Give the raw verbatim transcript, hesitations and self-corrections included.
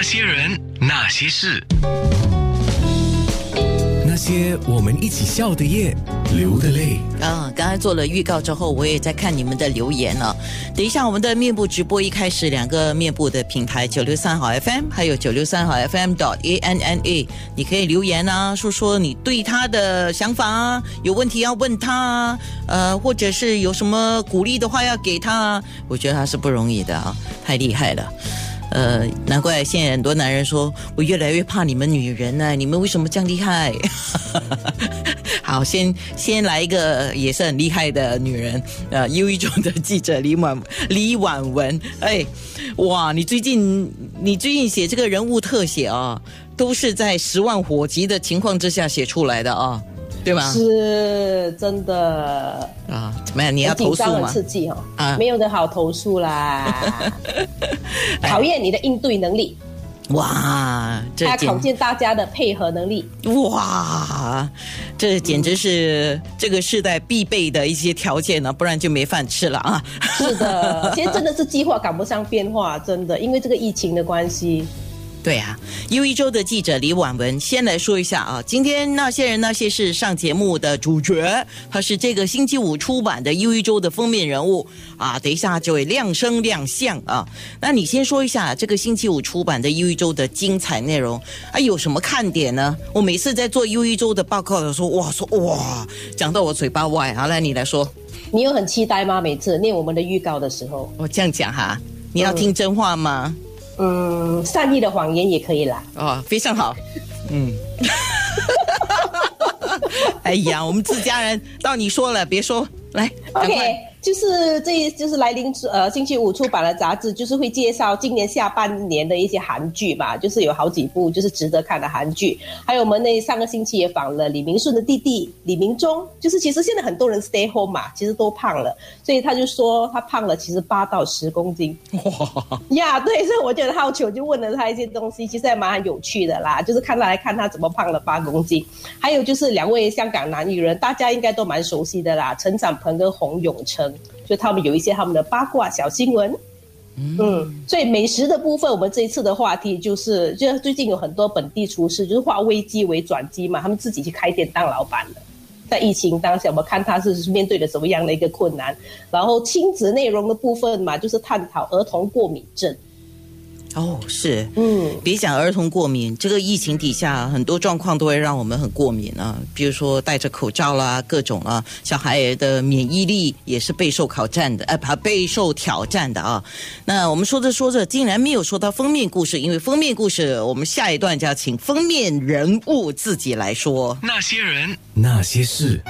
那些人，那些事，那些我们一起笑的夜，流的泪。啊，刚才做了预告之后，我也在看你们的留言了、哦。等一下，我们的面部直播一开始，两个面部的平台九六三好 F M， 还有九六三好 F M 点 A N N A， 你可以留言啊，说说你对他的想法啊，有问题要问他啊，呃，或者是有什么鼓励的话要给他啊。我觉得他是不容易的啊，太厉害了。呃，难怪现在很多男人说，我越来越怕你们女人啊，你们为什么这样厉害？好，先先来一个也是很厉害的女人，呃，忧郁中的记者李婉李婉文，哎，哇，你最近你最近写这个人物特写啊，都是在十万火急的情况之下写出来的啊，对吧？是真的啊，怎么样？你要投诉吗？很刺激哦，啊，没有的好投诉啦，考验你的应对能力。哇，这他考验大家的配合能力。哇，这简直是这个时代必备的一些条件呢、啊，不然就没饭吃了啊！是的，现在真的是计划赶不上变化，真的，因为这个疫情的关系。对啊，又一周的记者李婉文先来说一下啊，今天那些人那些事上节目的主角，他是这个星期五出版的又一周的封面人物啊，等一下就会亮声亮相啊。那你先说一下这个星期五出版的又一周的精彩内容啊，有什么看点呢？我每次在做又一周的报告的时候，哇说哇，讲到我嘴巴歪啊，来你来说，你有很期待吗？每次念我们的预告的时候，我这样讲哈，你要听真话吗？嗯嗯，善意的谎言也可以啦。哦，非常好。嗯，哎呀，我们自家人到你说了，别说来。OK， 就是这就是来临呃星期五出版的杂志，就是会介绍今年下半年的一些韩剧嘛，就是有好几部就是值得看的韩剧。还有我们那上个星期也访了李明顺的弟弟李明忠，就是其实现在很多人 stay home 嘛，其实都胖了，所以他就说他胖了，其实八到十公斤。哇呀，yeah， 对，所以我觉得好奇，我就问了他一些东西，其实还蛮有趣的啦，就是看他来看他怎么胖了八公斤。还有就是两位香港男艺人，大家应该都蛮熟悉的啦，陈展鹏跟洪永城，就他们有一些他们的八卦小新闻。嗯， 嗯，所以美食的部分，我们这一次的话题就是，就最近有很多本地厨师就是化危机为转机嘛，他们自己去开店当老板了。在疫情当下，我们看他是面对了什么样的一个困难。然后亲子内容的部分嘛，就是探讨儿童过敏症。哦，是，嗯，别讲儿童过敏，这个疫情底下很多状况都会让我们很过敏啊，比如说戴着口罩啦，各种啊，小孩的免疫力也是备受挑战的，呃，备受挑战的啊。那我们说着说着，竟然没有说到封面故事，因为封面故事我们下一段就要请封面人物自己来说。那些人，那些事。